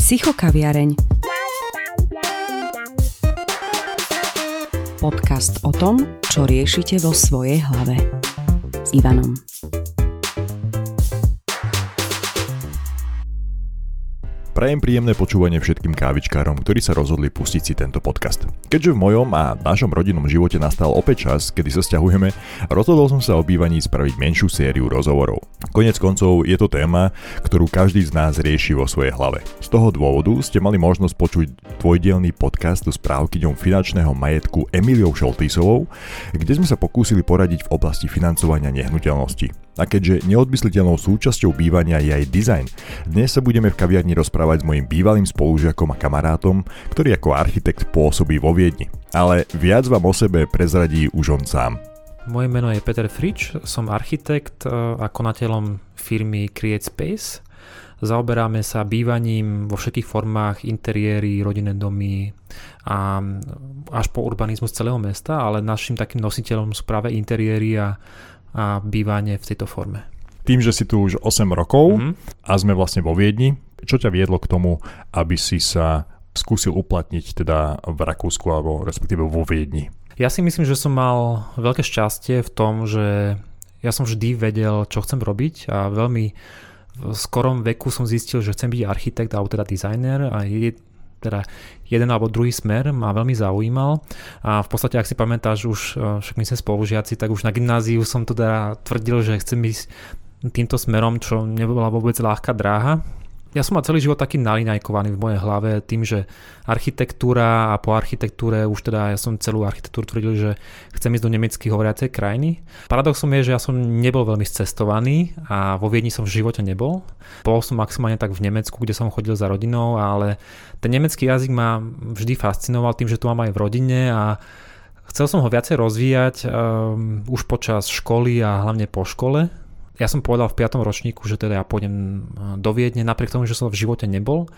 Psychokaviareň. Podcast o tom, čo riešite vo svojej hlave. S Ivanom. Prajem príjemné počúvanie všetkým kávičkárom, ktorí sa rozhodli pustiť si tento podcast. Keďže v mojom a našom rodinnom živote nastal opäť čas, kedy sa sťahujeme, rozhodol som sa o bývaní spraviť menšiu sériu rozhovorov. Koniec koncov je to téma, ktorú každý z nás rieši vo svojej hlave. Z toho dôvodu ste mali možnosť počuť dvojdielný podcast so správkyňou finančného majetku Emíliou Šoltýsovou, kde sme sa pokúsili poradiť v oblasti financovania nehnuteľnosti. A keďže neodmysliteľnou súčasťou bývania je aj dizajn, dnes sa budeme v kaviarni rozprávať s mojím bývalým spolužiakom a kamarátom, ktorý ako architekt pôsobí vo Viedni. Ale viac vám o sebe prezradí už on sám. Moje meno je Peter Fritsch, som architekt a konateľom firmy CreateSpace. Zaoberáme sa bývaním vo všetkých formách, interiéry, rodinné domy a až po urbanizmus celého mesta, ale našim takým nositeľom sú práve interiéry a bývanie v tejto forme. Tým, že si tu už 8 rokov a sme vlastne vo Viedni, čo ťa viedlo k tomu, aby si sa skúsil uplatniť teda v Rakúsku alebo respektíve vo Viedni? Ja si myslím, že som mal veľké šťastie v tom, že ja som vždy vedel, čo chcem robiť a veľmi v skorom veku som zistil, že chcem byť architekt alebo teda dizajner a teda jeden alebo druhý smer ma veľmi zaujímal a v podstate, ak si pamätáš, už však my sme spolužiaci, tak už na gymnáziu som teda tvrdil, že chcem ísť týmto smerom, čo nebola vôbec ľahká dráha. Ja som mal celý život taký naliňajkovaný v mojej hlave tým, že architektúra a po architektúre už teda ja som celú architektúru tvrdil, že chcem ísť do nemecky hovoriacej krajiny. Paradoxom je, že ja som nebol veľmi scestovaný a vo Viedni som v živote nebol. Bol som maximálne tak v Nemecku, kde som chodil za rodinou, ale ten nemecký jazyk ma vždy fascinoval tým, že to mám aj v rodine a chcel som ho viacej rozvíjať už počas školy a hlavne po škole. Ja som povedal v 5. ročníku, že teda ja pôjdem do Viedne, napriek tomu, že som v živote nebol.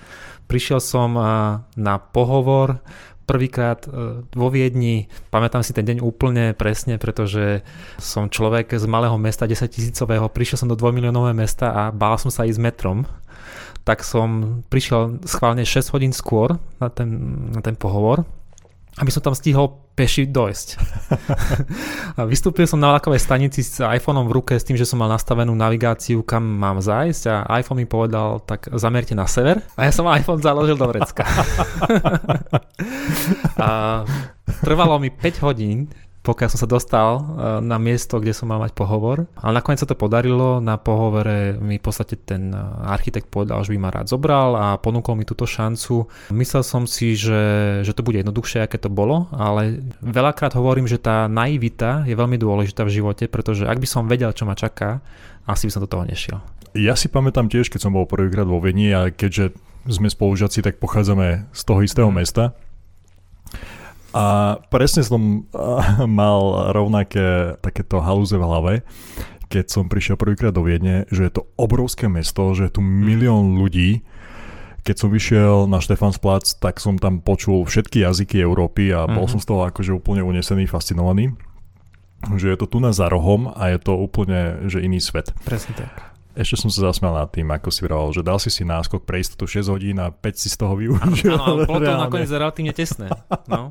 Prišiel som na pohovor prvýkrát vo Viedni. Pamätám si ten deň úplne presne, pretože som človek z malého mesta, 10-tisícového. Prišiel som do 2-miliónového mesta a bál som sa ísť metrom. Tak som prišiel schválne 6 hodín skôr na ten pohovor, aby som tam stihol peši dojsť. A vystúpil som na vlakovej stanici s iPhone-om v ruke s tým, že som mal nastavenú navigáciu, kam mám zájsť a iPhone mi povedal, tak zamerte na sever. A ja som iPhone založil do vrecka. A trvalo mi 5 hodín, pokiaľ som sa dostal na miesto, kde som mal mať pohovor. Ale nakoniec sa to podarilo. Na pohovore mi v podstate ten architekt povedal, že by ma rád zobral a ponúkol mi túto šancu. Myslel som si, že to bude jednoduchšie, aké to bolo, ale veľakrát hovorím, že tá naivita je veľmi dôležitá v živote, pretože ak by som vedel, čo ma čaká, asi by som do toho nešiel. Ja si pamätám tiež, keď som bol prvýkrát vo Viedni a keďže sme spolužiaci, tak pochádzame z toho istého mesta. A presne som mal rovnaké takéto halúze v hlave, keď som prišiel prvýkrát do Viedne, že je to obrovské mesto, že je tu milión ľudí. Keď som vyšiel na Štefánsplác, tak som tam počul všetky jazyky Európy a bol som z toho akože úplne unesený, fascinovaný. Že je to tu na za rohom a je to úplne že iný svet. Presne tak. Ešte som sa zasmial nad tým, ako si vraval, že dal si náskok pre istotu 6 hodín a 5 si z toho využil. Áno, bolo to nakoniec relatívne tesné. No.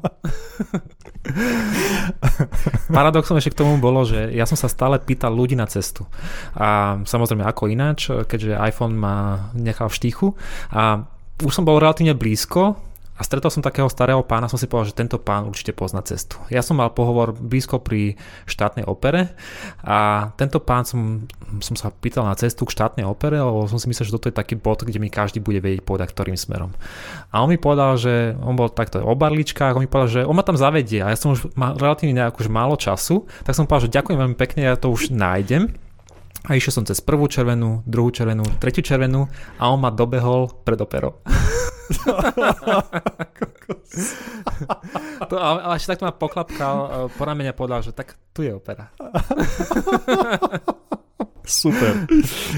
Paradoxom ešte k tomu bolo, že ja som sa stále pýtal ľudí na cestu. A samozrejme, ako ináč, keďže iPhone ma nechal v štychu. A už som bol relatívne blízko a stretol som takého starého pána, som si povedal, že tento pán určite pozná cestu. Ja som mal pohovor blízko pri štátnej opere a tento pán som sa pýtal na cestu k štátnej opere, lebo som si myslel, že toto je taký bod, kde mi každý bude vedieť povedať, ktorým smerom. A on mi povedal, že on bol takto o barličkách, on mi povedal, že on ma tam zavedie a ja som už mal relatívne už málo času, tak som povedal, že ďakujem veľmi pekne, ja to už nájdem. A išiel som cez prvú červenú, druhú červenú, tretiu červenú a on ma dobehol pred operou. To, ale ešte takto ma poklapkal po ramene a povedal, že tak tu je opera. Super.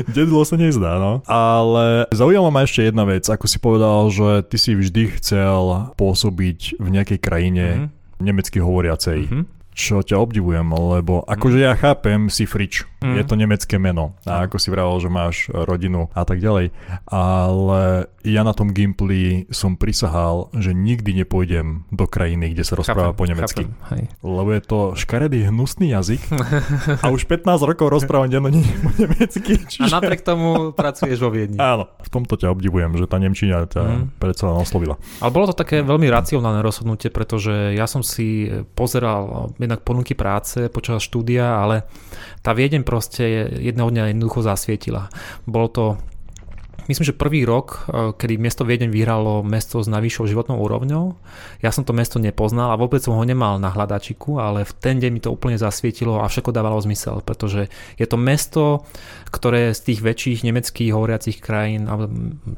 Dedlo sa nezdá, no. Ale zaujala ma ešte jedna vec. Ako si povedal, že ty si vždy chcel pôsobiť v nejakej krajine nemecky hovoriacej. Čo ťa obdivujem, lebo akože ja chápem, si frič. Je to nemecké meno. A ako si vraval, že máš rodinu a tak ďalej. Ale ja na tom Gimply som prisahal, že nikdy nepôjdem do krajiny, kde sa rozpráva po nemecky. Lebo je to škaredý, hnusný jazyk a už 15 rokov rozprávam dennodenne po nemecky. Čiže... A napriek tomu pracuješ vo Viedni. Áno, v tomto ťa obdivujem, že tá nemčina ťa predsa len oslovila. Ale bolo to také veľmi racionálne rozhodnutie, pretože ja som si pozeral jednak ponuky práce počas štúdia, ale tá Viedeň proste jedného dňa jednoducho zasvietila. Bolo to, myslím, že prvý rok, kedy mesto Viedeň vyhralo mesto s najvyššou životnou úrovňou. Ja som to mesto nepoznal a vôbec som ho nemal na hľadačiku, ale v ten deň mi to úplne zasvietilo a všetko dávalo zmysel, pretože je to mesto, ktoré z tých väčších nemeckých hovoriacich krajín,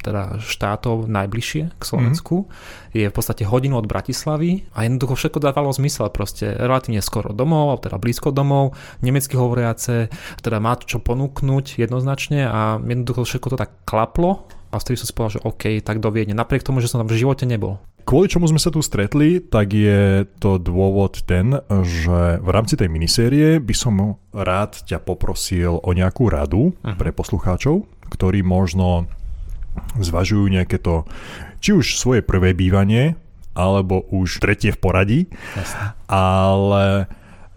teda štátov najbližšie k Slovensku, je v podstate hodinu od Bratislavy a jednoducho všetko dávalo zmysel, proste relatívne skoro domov, teda blízko domov, nemecky hovoriace, teda má čo ponúknuť jednoznačne a jednoducho všetko to tak klapí. A vtedy som si povedal, že OK, tak do Viedne. Napriek tomu, že som tam v živote nebol. Kvôli čomu sme sa tu stretli, tak je to dôvod ten, že v rámci tej minisérie by som rád ťa poprosil o nejakú radu pre poslucháčov, ktorí možno zvažujú nejaké to, či už svoje prvé bývanie, alebo už tretie v poradí. Jasne. Ale...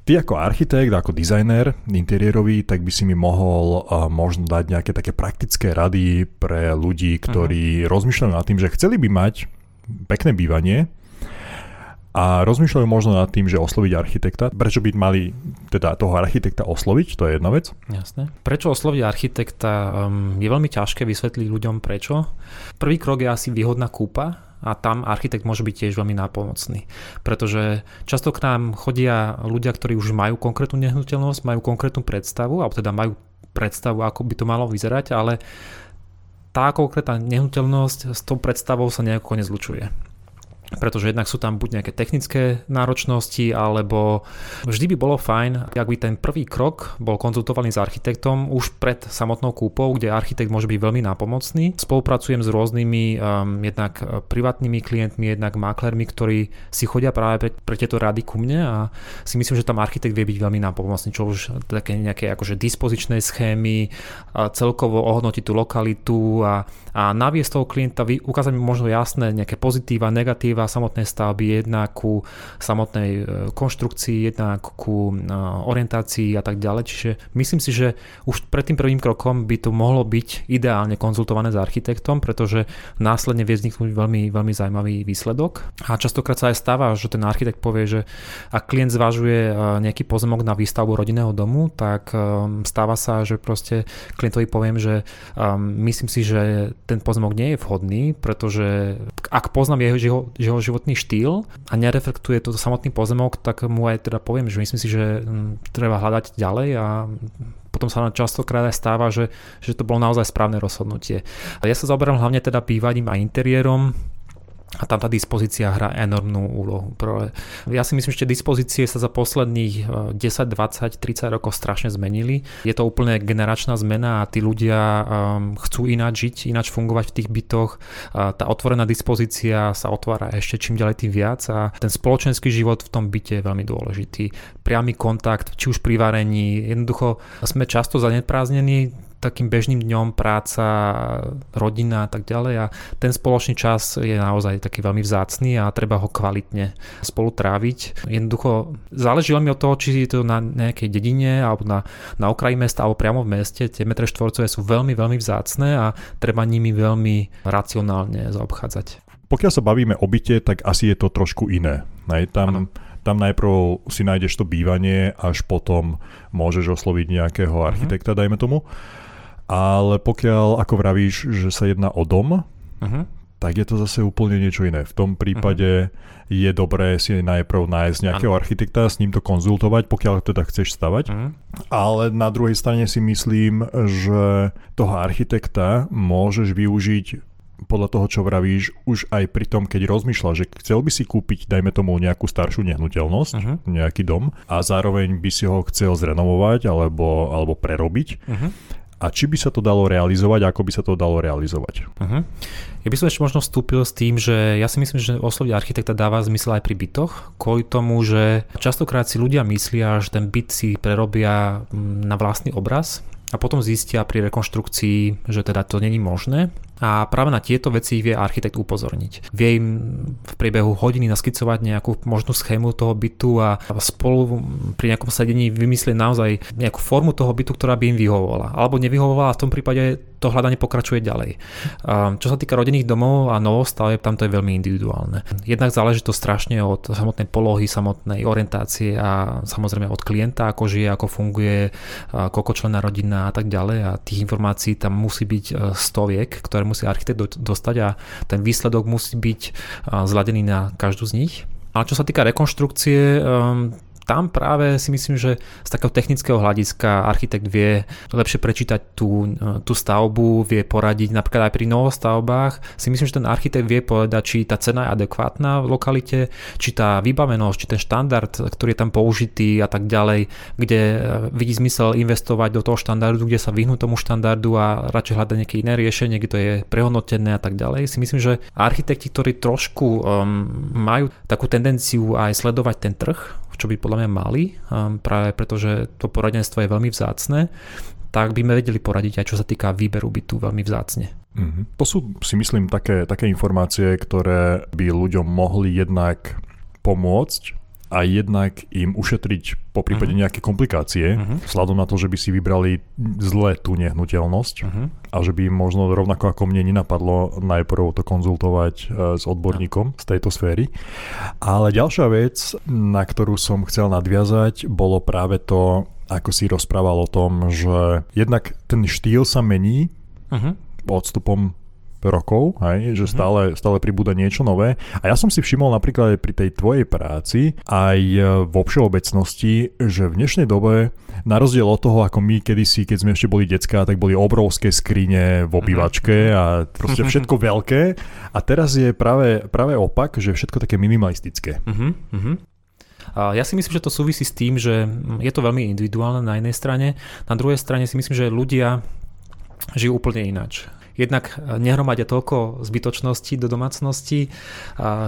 Ty ako architekt, ako dizajner interiérový, tak by si mi mohol možno dať nejaké také praktické rady pre ľudí, ktorí rozmýšľajú nad tým, že chceli by mať pekné bývanie a rozmýšľajú možno nad tým, že osloviť architekta. Prečo by mali teda toho architekta osloviť? To je jedna vec. Jasné. Prečo osloviť architekta? Je veľmi ťažké vysvetliť ľuďom prečo. Prvý krok je asi výhodná kúpa. A tam architekt môže byť tiež veľmi nápomocný. Pretože často k nám chodia ľudia, ktorí už majú konkrétnu nehnuteľnosť, majú konkrétnu predstavu, alebo teda majú predstavu, ako by to malo vyzerať, ale tá konkrétna nehnuteľnosť s tou predstavou sa nejako nezlučuje. Pretože jednak sú tam buď nejaké technické náročnosti, alebo vždy by bolo fajn, ak by ten prvý krok bol konzultovaný s architektom už pred samotnou kúpou, kde architekt môže byť veľmi nápomocný. Spolupracujem s rôznymi jednak privátnymi klientmi, jednak maklermi, ktorí si chodia práve pre tieto rady ku mne a si myslím, že tam architekt vie byť veľmi nápomocný, čo už také nejaké akože dispozičné schémy, celkovo ohodnotiť tú lokalitu a naviesť toho klienta, ukázať mi možno jasné nejaké pozitíva, negatíva samotnej stavby, jedna ku samotnej konštrukcii, jedna ku orientácii a tak ďalej. Čiže myslím si, že už pred tým prvým krokom by to mohlo byť ideálne konzultované s architektom, pretože následne vie vzniknúť veľmi, veľmi zaujímavý výsledok. A častokrát sa aj stáva, že ten architekt povie, že ak klient zvažuje nejaký pozemok na výstavbu rodinného domu, tak stáva sa, že proste klientovi poviem, že myslím si, že ten pozemok nie je vhodný, pretože ak poznám jeho životný štýl a nereflektuje to samotný pozemok, tak mu aj teda poviem, že myslím si, že treba hľadať ďalej a potom sa nám častokrát aj stáva, že to bolo naozaj správne rozhodnutie. Ja sa zaoberám hlavne teda bývaním a interiérom a tam tá dispozícia hrá enormnú úlohu. Ja si myslím, že tie dispozície sa za posledných 10, 20, 30 rokov strašne zmenili. Je to úplne generačná zmena a tí ľudia chcú ináč žiť, ináč fungovať v tých bytoch. Tá otvorená dispozícia sa otvára ešte čím ďalej tým viac a ten spoločenský život v tom byte je veľmi dôležitý. Priamy kontakt, či už pri varení. Jednoducho sme často zaneprázdnení takým bežným dňom, práca, rodina a tak ďalej a ten spoločný čas je naozaj taký veľmi vzácny a treba ho kvalitne spolu tráviť. Jednoducho záleží veľmi od toho, či je to na nejakej dedine alebo na okraji mesta alebo priamo v meste. Tie metre štvorcové sú veľmi, veľmi vzácne a treba nimi veľmi racionálne zaobchádzať. Pokiaľ sa bavíme o byte, tak asi je to trošku iné. Tam najprv si nájdeš to bývanie, až potom môžeš osloviť nejakého architekta, dajme tomu. Ale pokiaľ, ako vravíš, že sa jedná o dom, tak je to zase úplne niečo iné. V tom prípade je dobré si najprv nájsť nejakého architekta, s ním to konzultovať, pokiaľ teda chceš stavať. Ale na druhej strane si myslím, že toho architekta môžeš využiť podľa toho, čo vravíš, už aj pri tom, keď rozmýšľaš, že chcel by si kúpiť, dajme tomu, nejakú staršiu nehnuteľnosť, nejaký dom a zároveň by si ho chcel zrenovovať alebo prerobiť. a či by sa to dalo realizovať, ako by sa to dalo realizovať. Uh-huh. Ja by som ešte možno vstúpil s tým, že ja si myslím, že osloviť architekta dáva zmysel aj pri bytoch, kvôli tomu, že častokrát si ľudia myslia, že ten byt si prerobia na vlastný obraz a potom zistia pri rekonštrukcii, že teda to není možné. A práve na tieto veci vie architekt upozorniť. Vie im v priebehu hodiny naskicovať nejakú možnú schému toho bytu a spolu pri nejakom sedení vymyslieť naozaj nejakú formu toho bytu, ktorá by im vyhovovala. Alebo nevyhovovala a v tom prípade to hľadanie pokračuje ďalej. Čo sa týka rodinných domov a novostavieb, tam to je veľmi individuálne. Jednak záleží to strašne od samotnej polohy, samotnej orientácie a samozrejme od klienta, ako žije, ako funguje, koľkočlenná rodina a tak ďalej. A tých informácií tam musí byť stoviek, ktoré musí architekt dostať a ten výsledok musí byť zladený na každú z nich. Ale čo sa týka rekonštrukcie, tam práve si myslím, že z takého technického hľadiska architekt vie lepšie prečítať tú stavbu, vie poradiť napríklad aj pri novostavbách. Si myslím, že ten architekt vie povedať, či tá cena je adekvátna v lokalite, či tá vybavenosť, či ten štandard, ktorý je tam použitý a tak ďalej, kde vidí zmysel investovať do toho štandardu, kde sa vyhnú tomu štandardu a radšej hľadať nejaké iné riešenie, kde to je prehodnotené a tak ďalej. Si myslím, že architekti, ktorí trošku majú takú tendenciu aj sledovať ten trh, čo by podľa mňa mali, práve pretože to poradenstvo je veľmi vzácne, tak by sme vedeli poradiť aj čo sa týka výberu bytu veľmi vzácne. Mm-hmm. To sú si myslím také informácie, ktoré by ľuďom mohli jednak pomôcť a jednak im ušetriť po prípade nejaké komplikácie vzhľadom na to, že by si vybrali zle tú nehnuteľnosť a že by im možno rovnako ako mne nenapadlo najprv to konzultovať s odborníkom z tejto sféry. Ale ďalšia vec, na ktorú som chcel nadviazať, bolo práve to, ako si rozprával o tom, že jednak ten štýl sa mení odstupom rokov, hej, že stále pribúda niečo nové. A ja som si všimol napríklad pri tej tvojej práci aj vo všeobecnosti, že v dnešnej dobe, na rozdiel od toho, ako my kedysi, keď sme ešte boli decká, tak boli obrovské skrine v obývačke a proste všetko veľké. A teraz je práve opak, že všetko také minimalistické. Ja si myslím, že to súvisí s tým, že je to veľmi individuálne na jednej strane. Na druhej strane si myslím, že ľudia žijú úplne ináč. Jednak nehromadia toľko zbytočností do domácnosti.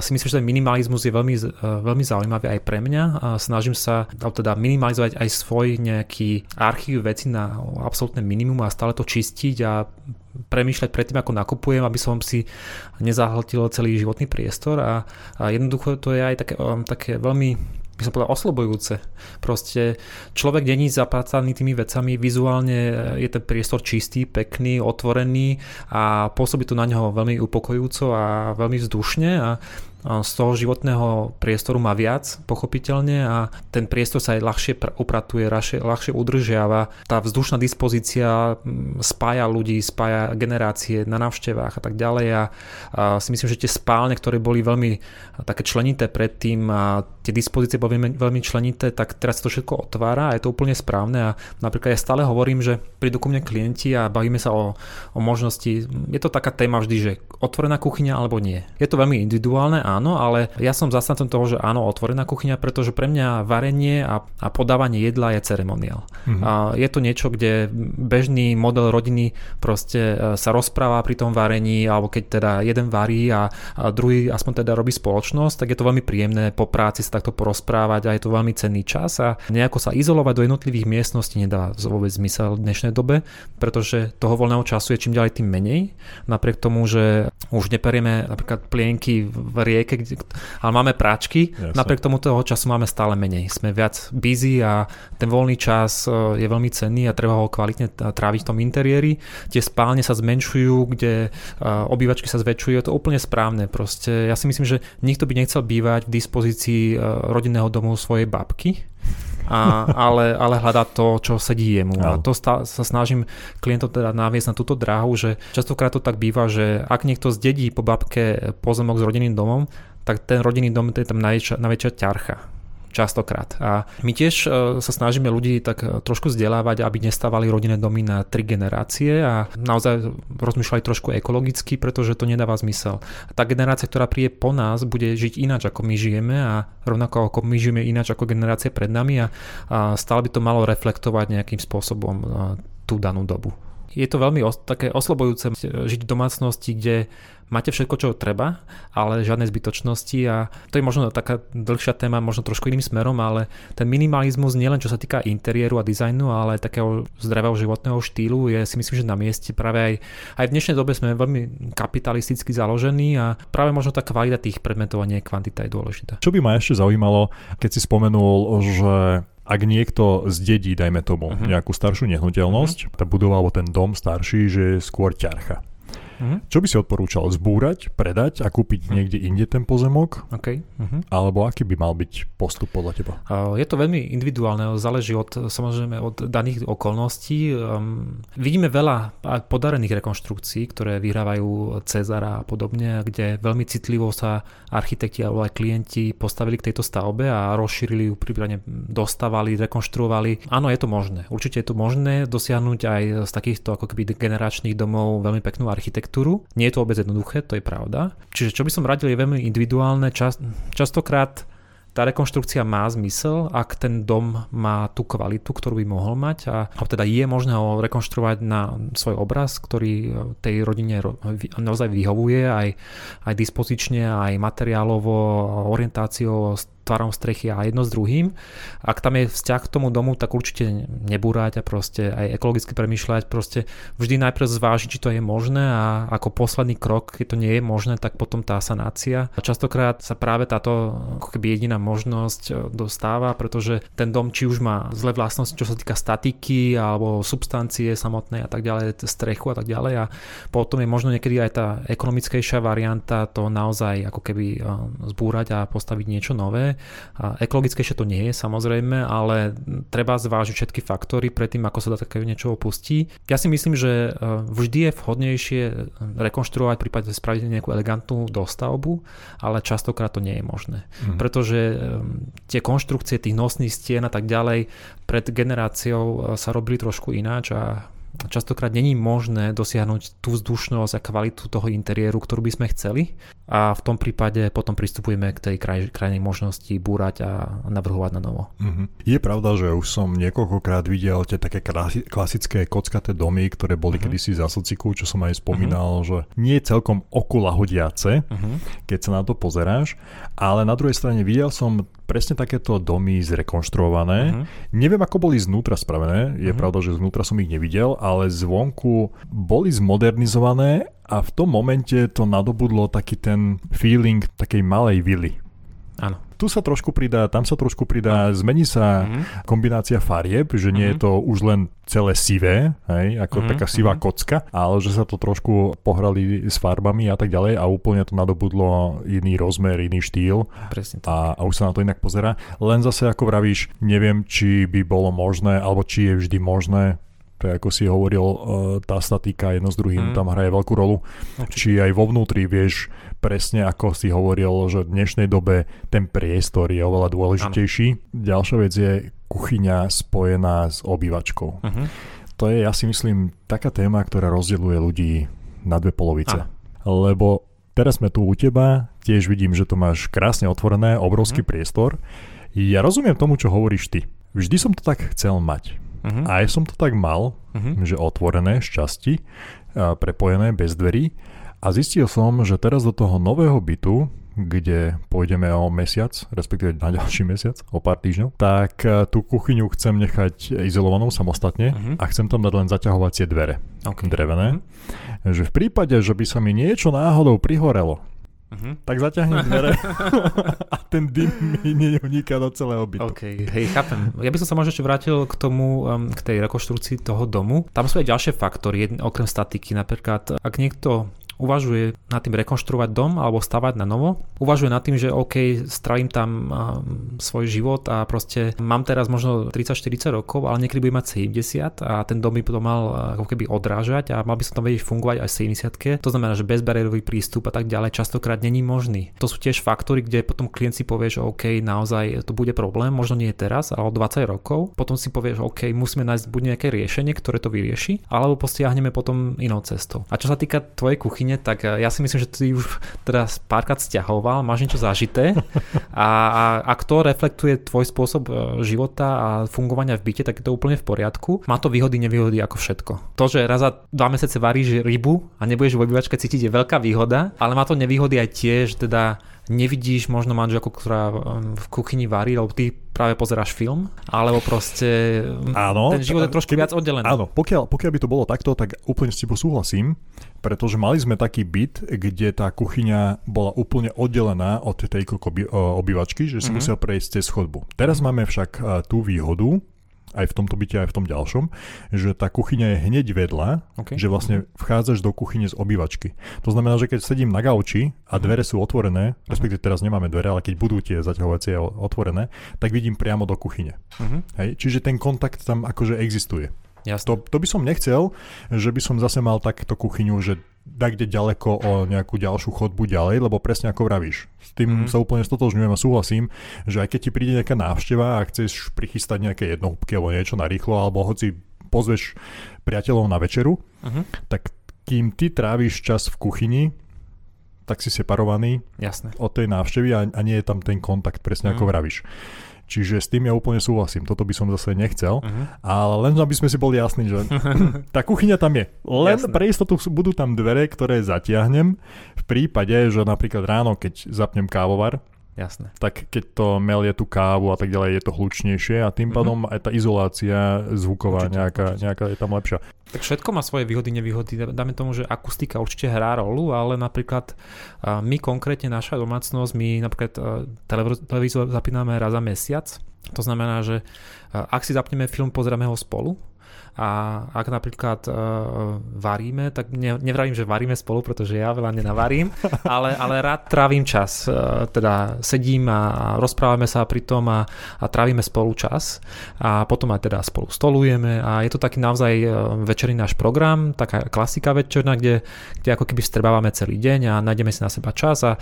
Si myslím, že ten minimalizmus je veľmi, veľmi zaujímavý aj pre mňa. Snažím sa teda minimalizovať aj svoj nejaký archív veci na absolútne minimum a stále to čistiť a premýšľať predtým, ako nakupujem, aby som si nezahltil celý životný priestor. A jednoducho to je aj také veľmi, by som povedal, oslobojúce. Proste človek není zapracaný tými vecami, vizuálne je ten priestor čistý, pekný, otvorený a pôsobí to na neho veľmi upokojujúco a veľmi vzdušne a z toho životného priestoru má viac, pochopiteľne, a ten priestor sa aj ľahšie upratuje, ľahšie udržiava. Tá vzdušná dispozícia spája ľudí, spája generácie na návštevách a tak ďalej a si myslím, že tie spálne, ktoré boli veľmi také členité predtým a tie dispozície boli veľmi členité, tak teraz to všetko otvára a je to úplne správne. A napríklad ja stále hovorím, že prídu ku mne klienti a bavíme sa o možnosti. Je to taká téma vždy, že otvorená kuchyňa alebo nie. Je to veľmi individuálne, áno, ale ja som zastancom toho, že áno, otvorená kuchyňa, pretože pre mňa varenie a podávanie jedla je ceremoniál. A je to niečo, kde bežný model rodiny proste sa rozpráva pri tom varení, alebo keď teda jeden varí a druhý aspoň teda robí spoločnosť, tak je to veľmi príjemné po práci sa takto porozprávať a je to veľmi cenný čas a nejako sa izolovať do jednotlivých miestností nedá vôbec zmysel v dnešnej dobe, pretože toho voľného času je čím ďalej tým menej, napriek tomu, že už neperieme napríklad plienky v rieke, ale máme práčky. Jasne. Napriek tomu toho času máme stále menej. Sme viac busy a ten voľný čas je veľmi cenný a treba ho kvalitne tráviť v tom interiéri. Tie spálne sa zmenšujú, kde obývačky sa zväčšujú. Je to úplne správne. Proste ja si myslím, že nikto by nechcel bývať v dispozícii rodinného domu svojej babky. Ale hľadá to, čo sedí jemu. A to sa snažím klientov teda naviesť na túto dráhu, že častokrát to tak býva, že ak niekto zdedí po babke pozemok s rodinným domom, tak ten rodinný dom je tam najväčšia ťarcha. Častokrát. A my tiež sa snažíme ľudí tak trošku vzdelávať, aby nestávali rodinné domy na 3 generácie a naozaj rozmýšľali trošku ekologicky, pretože to nedáva zmysel. Tá generácia, ktorá príde po nás, bude žiť ináč, ako my žijeme a rovnako ako my žijeme ináč ako generácie pred nami a stále by to malo reflektovať nejakým spôsobom tú danú dobu. Je to veľmi také oslobojúce žiť v domácnosti, kde máte všetko, čo treba, ale žiadne zbytočnosti, a to je možno taká dlhšia téma, možno trošku iným smerom, ale ten minimalizmus nielen čo sa týka interiéru a dizajnu, ale aj takého zdravého životného štýlu je, si myslím, že na mieste. Práve aj v dnešnej dobe sme veľmi kapitalisticky založení a práve možno tá kvalita tých predmetov a nie kvantita je dôležitá. Čo by ma ešte zaujímalo, keď si spomenul, že ak niekto zdedí, dajme tomu, nejakú staršiu nehnuteľnosť, tá budova alebo ten dom starší, že je skôr ťarcha. Čo by si odporúčal? Zbúrať, predať a kúpiť niekde inde ten pozemok? Okay. Alebo aký by mal byť postup podľa teba? Je to veľmi individuálne, záleží od, samozrejme, od daných okolností. Vidíme veľa podarených rekonštrukcií, ktoré vyhrávajú Cezara a podobne, kde veľmi citlivo sa architekti alebo aj klienti postavili k tejto stavbe a rozšírili ju, prípadne dostavali, rekonštruovali. Áno, je to možné. Určite je to možné dosiahnuť aj z takýchto ako keby generačných domov veľmi peknú architektúru. Nie je to vôbec jednoduché, to je pravda. Čiže čo by som radil, je veľmi individuálne. Častokrát tá rekonštrukcia má zmysel, ak ten dom má tú kvalitu, ktorú by mohol mať, a teda je možné ho rekonštruovať na svoj obraz, ktorý tej rodine naozaj vyhovuje aj dispozične, aj materiálovo, orientáciou, tvarom strechy a jedno s druhým. Ak tam je vzťah k tomu domu, tak určite nebúrať a proste aj ekologicky premýšľať, proste vždy najprv zvážiť, či to je možné, a ako posledný krok, keď to nie je možné, tak potom tá sanácia. A častokrát sa práve táto jediná možnosť dostáva, pretože ten dom či už má zlé vlastnosti, čo sa týka statiky alebo substancie samotnej a tak ďalej, strechu a tak ďalej, a potom je možno niekedy aj tá ekonomickejšia varianta to naozaj ako keby zbúrať a postaviť niečo nové. A ekologickejšie to nie je, samozrejme, ale treba zvážiť všetky faktory predtým, ako sa také niečo opustí. Ja si myslím, že vždy je vhodnejšie rekonštruovať, prípadne spraviť nejakú elegantnú dostavbu, ale častokrát to nie je možné. Pretože tie konštrukcie tých nosných stien a tak ďalej pred generáciou sa robili trošku ináč a častokrát není možné dosiahnuť tú vzdušnosť a kvalitu toho interiéru, ktorú by sme chceli, a v tom prípade potom pristupujeme k tej krajnej možnosti búrať a navrhovať na novo. Je pravda, že už som niekoľkokrát videl tie také klasické kockaté domy, ktoré boli kedysi za sociku, čo som aj spomínal, že nie je celkom okulahodiace, keď sa na to pozeráš, ale na druhej strane videl som presne takéto domy zrekonštruované. Neviem, ako boli znútra spravené, je pravda, že znútra som ich nevidel, ale zvonku boli zmodernizované a v tom momente to nadobudlo taký ten feeling takej malej vily. Áno. Tu sa trošku pridá, tam sa trošku pridá, zmení sa kombinácia farieb, že nie je to už len celé sivé, hej, ako taká sivá kocka, ale že sa to trošku pohrali s farbami a tak ďalej a úplne to nadobudlo iný rozmer, iný štýl. Presne tak. A už sa na to inak pozerá. Len zase, ako vravíš, neviem, či by bolo možné, alebo či je vždy možné, ako si hovoril, tá statika jedno s druhým tam hraje veľkú rolu. Určite. Či aj vo vnútri vieš presne, ako si hovoril, že v dnešnej dobe ten priestor je oveľa dôležitejší. Ano. Ďalšia vec je kuchyňa spojená s obývačkou. To je, ja si myslím, taká téma, ktorá rozdeľuje ľudí na dve polovice. Ano. Lebo teraz sme tu u teba, tiež vidím, že to máš krásne otvorené, obrovský priestor. Ja rozumiem tomu, čo hovoríš ty. Vždy som to tak chcel mať. A ja som to tak mal, že otvorené z časti, prepojené bez dverí, a zistil som, že teraz do toho nového bytu, kde pôjdeme o mesiac, respektíve na ďalší mesiac, o pár týždňov, tak tú kuchyňu chcem nechať izolovanou samostatne a chcem tam dať len zaťahovacie dvere, drevené, že v prípade, že by sa mi niečo náhodou prihorelo, tak zaťahnem dvere a ten dym mi neuniká do celého bytu. OK, hej, chápem. Ja by som sa možno ešte vrátil k tomu, k tej rekonštrukcii toho domu. Tam sú aj ďalšie faktory, okrem statiky. Napríklad, ak niekto uvažuje nad tým rekonštruovať dom alebo stavať na novo, uvažuje nad tým, že OK, stravím tam svoj život a proste mám teraz možno 30-40 rokov, ale niekedy budem mať 70 a ten dom by potom mal ako keby odrážať a mal by som tam vedieť fungovať aj v 70-ke. To znamená, že bezbariérový prístup a tak ďalej častokrát není možný. To sú tiež faktory, kde potom klient si povie, že OK, naozaj to bude problém, možno nie teraz, ale o 20 rokov. Potom si povie, že OK, musíme nájsť buď nejaké riešenie, ktoré to vyrieši, alebo postiahneme potom inou cestou. A čo sa týka tvojej kuchyne, podobne, tak ja si myslím, že ty už teraz párkrát sťahoval, máš niečo zažité a ak to reflektuje tvoj spôsob života a fungovania v byte, tak je to úplne v poriadku. Má to výhody, nevýhody ako všetko. To, že raz za 2 mesiace varíš rybu a nebudeš v obývačke cítiť, je veľká výhoda, ale má to nevýhody aj tie, že teda nevidíš možno manželku, ktorá v kuchyni varí, lebo ty práve pozeráš film, alebo proste áno, ten život je trošku viac oddelený. Áno, pokiaľ by to bolo takto, tak úplne s tebou súhlasím, pretože mali sme taký byt, kde tá kuchyňa bola úplne oddelená od tej obývačky, že si musel prejsť cez chodbu. Teraz máme však tú výhodu, aj v tomto byte, aj v tom ďalšom, že tá kuchyňa je hneď vedľa, že vlastne vchádzaš do kuchyne z obývačky. To znamená, že keď sedím na gauči a dvere sú otvorené, respektíve teraz nemáme dvere, ale keď budú tie zaťahovacie otvorené, tak vidím priamo do kuchyne. Hej? Čiže ten kontakt tam akože existuje. To by som nechcel, že by som zase mal takto kuchyňu, že kde ďaleko o nejakú ďalšiu chodbu ďalej, lebo presne ako vravíš. S tým sa úplne stotožňujem a súhlasím, že aj keď ti príde nejaká návšteva a chceš prichystať nejaké jednohúbky alebo niečo narýchlo, alebo hoci pozveš priateľov na večeru, tak kým ty tráviš čas v kuchyni, tak si separovaný od tej návštevy a nie je tam ten kontakt, presne ako vravíš. Čiže s tým ja úplne súhlasím. Toto by som zase nechcel. Ale len aby sme si boli jasní, že tá kuchyňa tam je. Len pre istotu budú tam dvere, ktoré zatiahnem. V prípade, že napríklad ráno, keď zapnem kávovar, tak keď to melie tú kávu a tak ďalej, je to hlučnejšie a tým pádom aj tá izolácia zvuková nejaká je tam lepšia. Tak všetko má svoje výhody, nevýhody. Dáme tomu, že akustika určite hrá rolu, ale napríklad my konkrétne, naša domácnosť, my napríklad televízor zapíname raz za mesiac. To znamená, že ak si zapneme film, pozrieme ho spolu. A ak napríklad varíme, tak nevravím, že varíme spolu, pretože ja veľa nenavarím, ale rád trávim čas. Teda sedím a rozprávame sa pri tom a trávime spolu čas a potom aj teda spolu stolujeme a je to taký naozaj večerný náš program, taká klasika večerná, kde ako keby vstrebávame celý deň a nájdeme si na seba čas a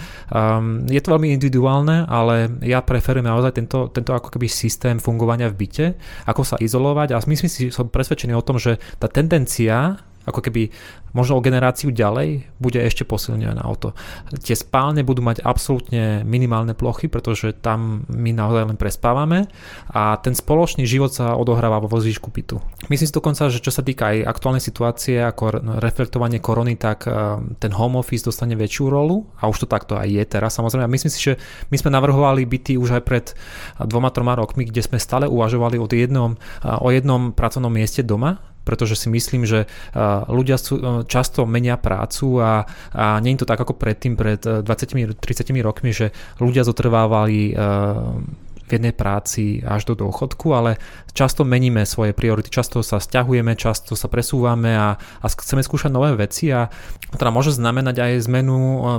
je to veľmi individuálne, ale ja preferujem naozaj tento ako keby systém fungovania v byte, ako sa izolovať a myslím si, že som presvedčený o tom, že tá tendencia ako keby možno o generáciu ďalej bude ešte posilnená o to. Tie spálne budú mať absolútne minimálne plochy, pretože tam my naozaj len prespávame a ten spoločný život sa odohráva vo zvýšku bytu. Myslím si dokonca, že čo sa týka aj aktuálnej situácie ako reflektovanie korony, tak ten home office dostane väčšiu rolu a už to takto aj je teraz samozrejme. A myslím si, že my sme navrhovali byty už aj pred 2-3 rokmi, kde sme stále uvažovali o jednom pracovnom mieste doma, pretože si myslím, že ľudia často menia prácu a nie je to tak ako predtým, pred 20-30 rokmi, že ľudia zotrvávali v jednej práci až do dôchodku, ale často meníme svoje priority, často sa sťahujeme, často sa presúvame a chceme skúšať nové veci a teda môže znamenať aj zmenu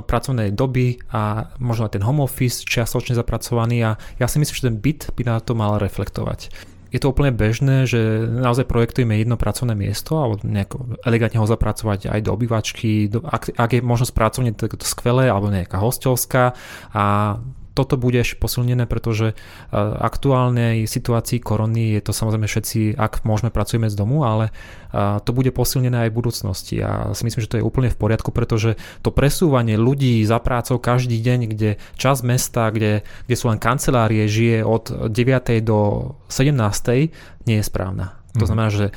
pracovnej doby a možno aj ten home office čiastočne zapracovaný a ja si myslím, že ten byt by na to mal reflektovať. Je to úplne bežné, že naozaj projektujeme jedno pracovné miesto alebo nejako elegantne ho zapracovať aj do obývačky, ak je možnosť pracovne, tak to skvelé, alebo nejaká hosťovská a toto bude ešte posilnené, pretože aktuálnej situácii korony je to samozrejme všetci, ak môžeme, pracujeme z domu, ale to bude posilnené aj v budúcnosti a si myslím, že to je úplne v poriadku, pretože to presúvanie ľudí za prácou každý deň, kde časť mesta, kde sú len kancelárie, žije od 9. do 17. nie je správna. To znamená, že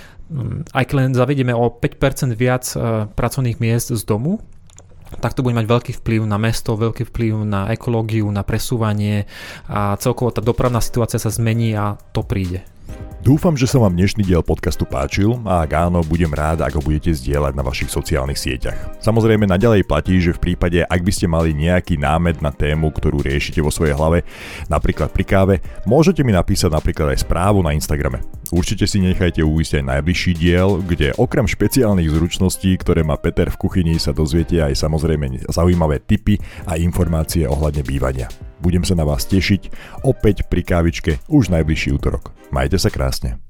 aj keď len zavedieme o 5% viac pracovných miest z domu, tak to bude mať veľký vplyv na mesto, veľký vplyv na ekológiu, na presúvanie a celkovo tá dopravná situácia sa zmení a to príde. Dúfam, že sa vám dnešný diel podcastu páčil a ak áno, budem rád, ak ho budete zdieľať na vašich sociálnych sieťach. Samozrejme, naďalej platí, že v prípade, ak by ste mali nejaký námet na tému, ktorú riešite vo svojej hlave, napríklad pri káve, môžete mi napísať napríklad aj správu na Instagrame. Určite si nechajte uísť aj najbližší diel, kde okrem špeciálnych zručností, ktoré má Peter v kuchyni, sa dozviete aj samozrejme zaujímavé tipy a informácie ohľadne bývania. Budem sa na vás tešiť opäť pri kávičke už najbližší utorok. Majte sa krásne.